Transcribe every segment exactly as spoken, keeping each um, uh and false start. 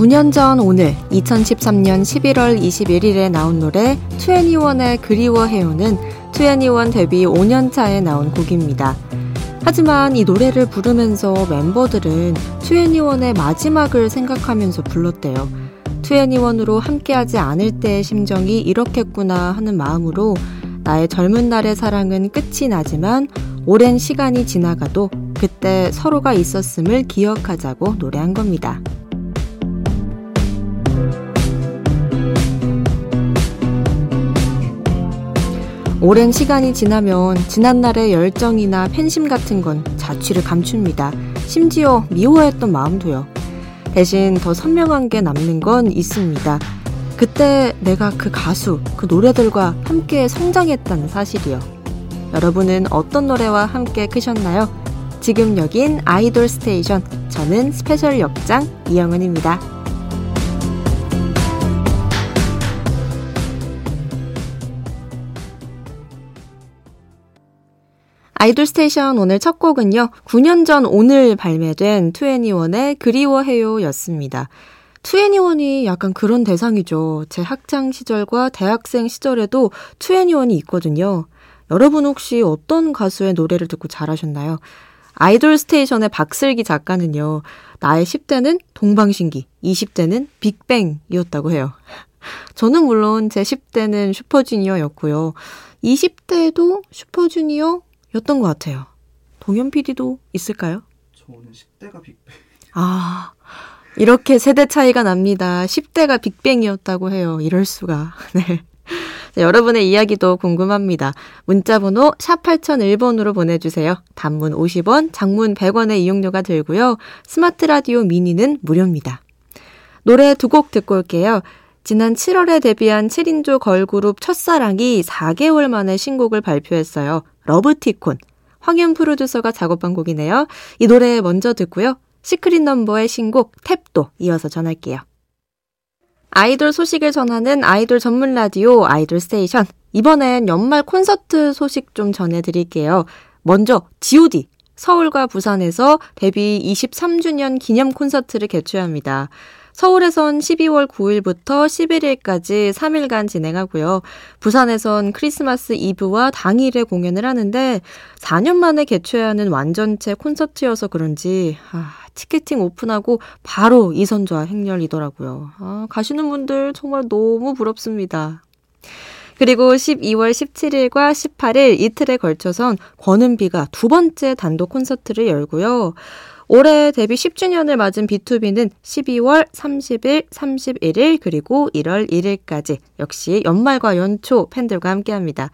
구 년 전 오늘 이천십삼년 십일월 이십일일에 나온 노래 투애니원의 그리워해요는 투애니원 데뷔 오 년 차에 나온 곡입니다. 하지만 이 노래를 부르면서 멤버들은 투애니원의 마지막을 생각하면서 불렀대요. 투애니원으로 함께하지 않을 때의 심정이 이렇겠구나 하는 마음으로 나의 젊은 날의 사랑은 끝이 나지만 오랜 시간이 지나가도 그때 서로가 있었음을 기억하자고 노래한 겁니다. 오랜 시간이 지나면 지난날의 열정이나 팬심 같은 건 자취를 감춥니다. 심지어 미워했던 마음도요. 대신 더 선명한 게 남는 건 있습니다. 그때 내가 그 가수, 그 노래들과 함께 성장했다는 사실이요. 여러분은 어떤 노래와 함께 크셨나요? 지금 여긴 아이돌 스테이션, 저는 스페셜 역장 이영은입니다. 아이돌 스테이션 오늘 첫 곡은요. 구 년 전 오늘 발매된 투애니원의 그리워해요 였습니다. 투애니원이 약간 그런 대상이죠. 제 학창 시절과 대학생 시절에도 투애니원이 있거든요. 여러분 혹시 어떤 가수의 노래를 듣고 잘하셨나요? 아이돌 스테이션의 박슬기 작가는요. 나의 십 대는 동방신기, 이십 대는 빅뱅이었다고 해요. 저는 물론 제 십 대는 슈퍼주니어였고요. 이십 대도 슈퍼주니어? 였던 것 같아요. 동현 피디도 있을까요? 저는 십 대가 빅뱅. 아, 이렇게 세대 차이가 납니다. 십 대가 빅뱅이었다고 해요. 이럴 수가. 네. 자, 여러분의 이야기도 궁금합니다. 문자번호 샵 팔공공일 번으로 보내주세요. 단문 오십 원, 장문 백 원의 이용료가 들고요. 스마트 라디오 미니는 무료입니다. 노래 두 곡 듣고 올게요. 지난 칠월에 데뷔한 칠 인조 걸그룹 첫사랑이 사 개월 만에 신곡을 발표했어요. 러브티콘. 황현 프로듀서가 작업한 곡이네요. 이 노래 먼저 듣고요. 시크릿 넘버의 신곡 탭도 이어서 전할게요. 아이돌 소식을 전하는 아이돌 전문 라디오 아이돌 스테이션. 이번엔 연말 콘서트 소식 좀 전해드릴게요. 먼저 지 오 디. 서울과 부산에서 데뷔 이십삼 주년 기념 콘서트를 개최합니다. 서울에선 십이월 구일부터 십일일까지 삼 일간 진행하고요. 부산에선 크리스마스 이브와 당일에 공연을 하는데 사 년 만에 개최하는 완전체 콘서트여서 그런지 아, 티켓팅 오픈하고 바로 이선좌 행렬이더라고요. 아, 가시는 분들 정말 너무 부럽습니다. 그리고 십이월 십칠일과 십팔일 이틀에 걸쳐선 권은비가 두 번째 단독 콘서트를 열고요. 올해 데뷔 십 주년을 맞은 비투비는 십이월 삼십일, 삼십일일 그리고 일월 일일까지 역시 연말과 연초 팬들과 함께합니다.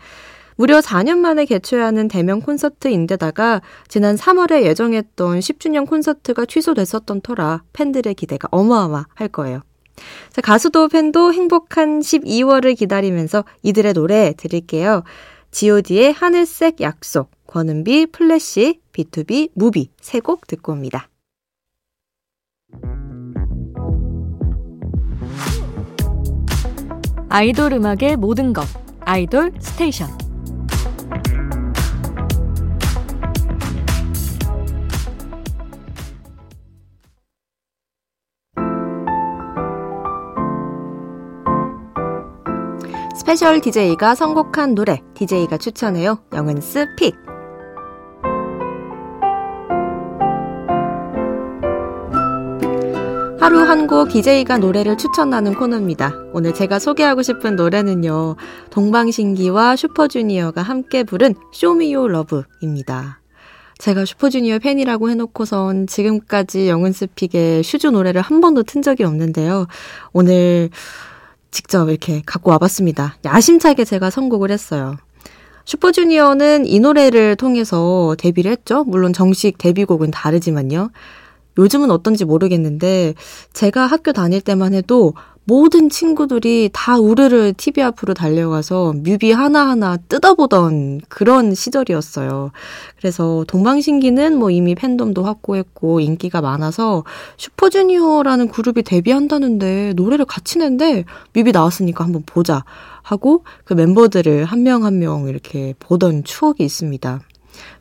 무려 사 년 만에 개최하는 대면 콘서트인데다가 지난 삼월에 예정했던 십 주년 콘서트가 취소됐었던 터라 팬들의 기대가 어마어마할 거예요. 자, 가수도 팬도 행복한 십이월을 기다리면서 이들의 노래 드릴게요. 지오디의 하늘색 약속, 권은비, 플래시, 비투비, 무비 세 곡 듣고 옵니다. 아이돌 음악의 모든 것, 아이돌 스테이션. 스페셜 디제이가 선곡한 노래, 디제이가 추천해요. 영은스 픽. 하루 한 곡 디제이가 노래를 추천하는 코너입니다. 오늘 제가 소개하고 싶은 노래는요. 동방신기와 슈퍼주니어가 함께 부른 Show Me Your Love입니다. 제가 슈퍼주니어 팬이라고 해놓고선 지금까지 영은스픽의 슈즈 노래를 한 번도 튼 적이 없는데요. 오늘 직접 이렇게 갖고 와봤습니다. 야심차게 제가 선곡을 했어요. 슈퍼주니어는 이 노래를 통해서 데뷔를 했죠. 물론 정식 데뷔곡은 다르지만요. 요즘은 어떤지 모르겠는데 제가 학교 다닐 때만 해도 모든 친구들이 다 우르르 티비 앞으로 달려가서 뮤비 하나하나 뜯어보던 그런 시절이었어요. 그래서 동방신기는 뭐 이미 팬덤도 확고했고 인기가 많아서 슈퍼주니어라는 그룹이 데뷔한다는데 노래를 같이 낸데 뮤비 나왔으니까 한번 보자 하고 그 멤버들을 한 명 한 명 이렇게 보던 추억이 있습니다.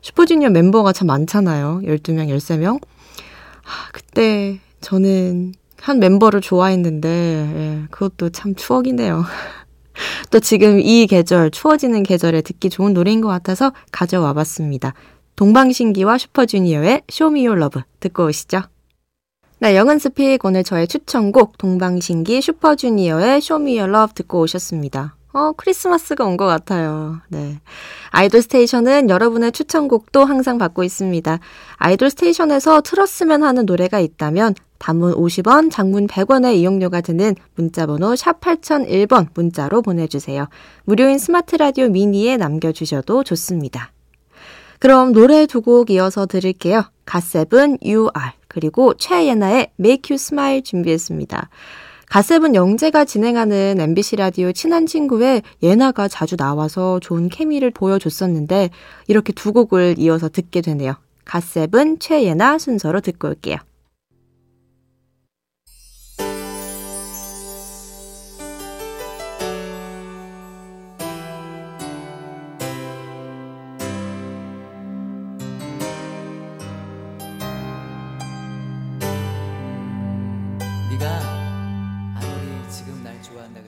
슈퍼주니어 멤버가 참 많잖아요. 열두 명, 열세 명. 그때 저는 한 멤버를 좋아했는데 예, 그것도 참 추억이네요. 또 지금 이 계절, 추워지는 계절에 듣기 좋은 노래인 것 같아서 가져와 봤습니다. 동방신기와 슈퍼주니어의 Show Me Your Love 듣고 오시죠. 네, 영은스픽 오늘 저의 추천곡 동방신기 슈퍼주니어의 Show Me Your Love 듣고 오셨습니다. 어, 크리스마스가 온 것 같아요. 네, 아이돌 스테이션은 여러분의 추천곡도 항상 받고 있습니다. 아이돌 스테이션에서 틀었으면 하는 노래가 있다면 단문 오십 원, 장문 백 원의 이용료가 드는 문자번호 샵 팔공공일 번 문자로 보내주세요. 무료인 스마트라디오 미니에 남겨주셔도 좋습니다. 그럼 노래 두 곡 이어서 드릴게요. 갓세븐, You Are 그리고 최예나의 Make You Smile 준비했습니다. 갓세븐 영재가 진행하는 엠비씨 라디오 친한 친구에 예나가 자주 나와서 좋은 케미를 보여줬었는데 이렇게 두 곡을 이어서 듣게 되네요. 갓세븐, 최예나 순서로 듣고 올게요.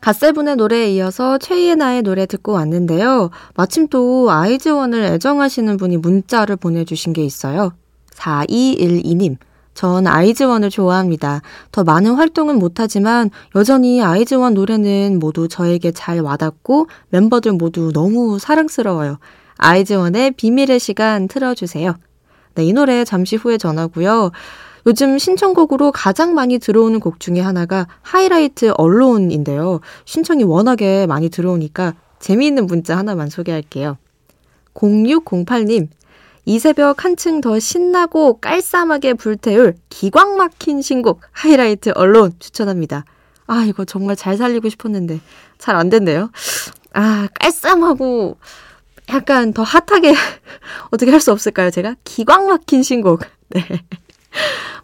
갓세븐의 노래에 이어서 최예나의 노래 듣고 왔는데요. 마침 또 아이즈원을 애정하시는 분이 문자를 보내주신 게 있어요. 사이일이 님, 전 아이즈원을 좋아합니다. 더 많은 활동은 못하지만 여전히 아이즈원 노래는 모두 저에게 잘 와닿고 멤버들 모두 너무 사랑스러워요. 아이즈원의 비밀의 시간 틀어주세요. 네, 이 노래 잠시 후에 전하고요. 요즘 신청곡으로 가장 많이 들어오는 곡 중에 하나가 하이라이트 언론인데요. 신청이 워낙에 많이 들어오니까 재미있는 문자 하나만 소개할게요. 공육공팔 님, 이 새벽 한층 더 신나고 깔쌈하게 불태울 기광 막힌 신곡 하이라이트 언론 추천합니다. 아, 이거 정말 잘 살리고 싶었는데 잘 안 됐네요. 아, 깔쌈하고 약간 더 핫하게 어떻게 할 수 없을까요, 제가? 기광 막힌 신곡. 네.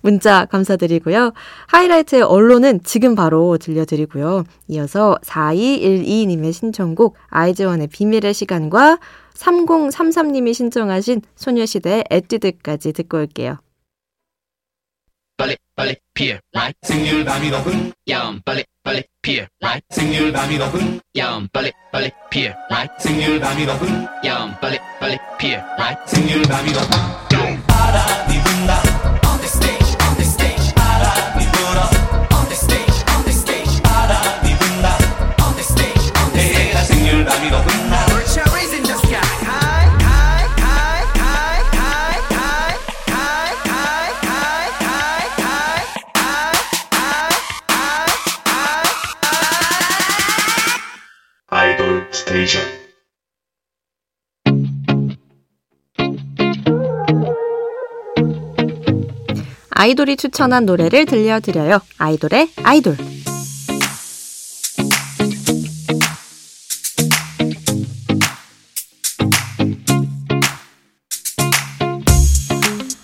문자 감사드리고요. 하이라이트의 언론은 지금 바로 들려드리고요. 이어서 사이일이 님의 신청곡 아이즈원의 비밀의 시간과 삼공삼삼 님이 신청하신 소녀시대의 에뛰드까지 듣고 올게요. 빨리 빨리 피해 right 생률 밤이 높은 야옴 빨리 빨리 피해 right 생률 밤이 높은 야옴 빨리 빨리 피해 right 생률 밤이 높은 야옴 빨리 빨리 피해 right 생률 밤이 높은 바람이 분다 아이돌 스테이션. 아이돌이 추천한 노래를 들려드려요. 아이돌의 아이돌.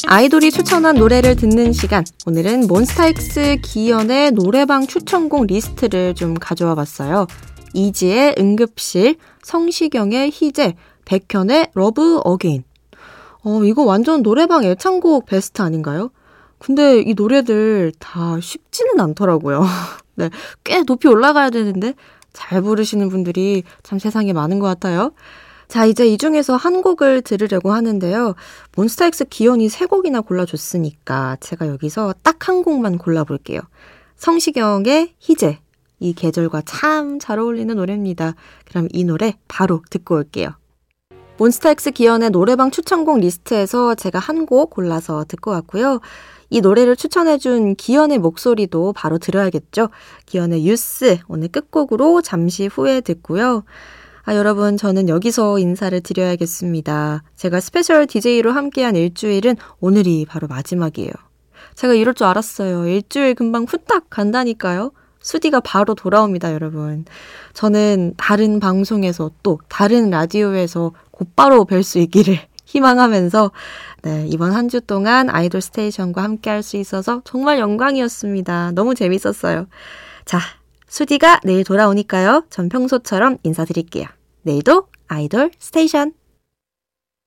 아이돌이 추천한 노래를 듣는 시간. 오늘은 몬스타엑스 기현의 노래방 추천곡 리스트를 좀 가져와 봤어요. 이지의 응급실, 성시경의 희재, 백현의 러브 어게인. 어, 이거 완전 노래방 애창곡 베스트 아닌가요? 근데 이 노래들 다 쉽지는 않더라고요. 네, 꽤 높이 올라가야 되는데 잘 부르시는 분들이 참 세상에 많은 것 같아요. 자, 이제 이 중에서 한 곡을 들으려고 하는데요. 몬스타엑스 기현이 세 곡이나 골라줬으니까 제가 여기서 딱 한 곡만 골라볼게요. 성시경의 희재. 이 계절과 참 잘 어울리는 노래입니다. 그럼 이 노래 바로 듣고 올게요. 몬스타엑스 기현의 노래방 추천곡 리스트에서 제가 한 곡 골라서 듣고 왔고요. 이 노래를 추천해준 기현의 목소리도 바로 들어야겠죠. 기현의 유스 오늘 끝곡으로 잠시 후에 듣고요. 아, 여러분 저는 여기서 인사를 드려야겠습니다. 제가 스페셜 디제이로 함께한 일주일은 오늘이 바로 마지막이에요. 제가 이럴 줄 알았어요. 일주일 금방 후딱 간다니까요. 수디가 바로 돌아옵니다, 여러분. 저는 다른 방송에서 또 다른 라디오에서 곧바로 뵐 수 있기를 희망하면서 네, 이번 한 주 동안 아이돌 스테이션과 함께 할 수 있어서 정말 영광이었습니다. 너무 재밌었어요. 자, 수디가 내일 돌아오니까요. 전 평소처럼 인사드릴게요. 내일도 아이돌 스테이션!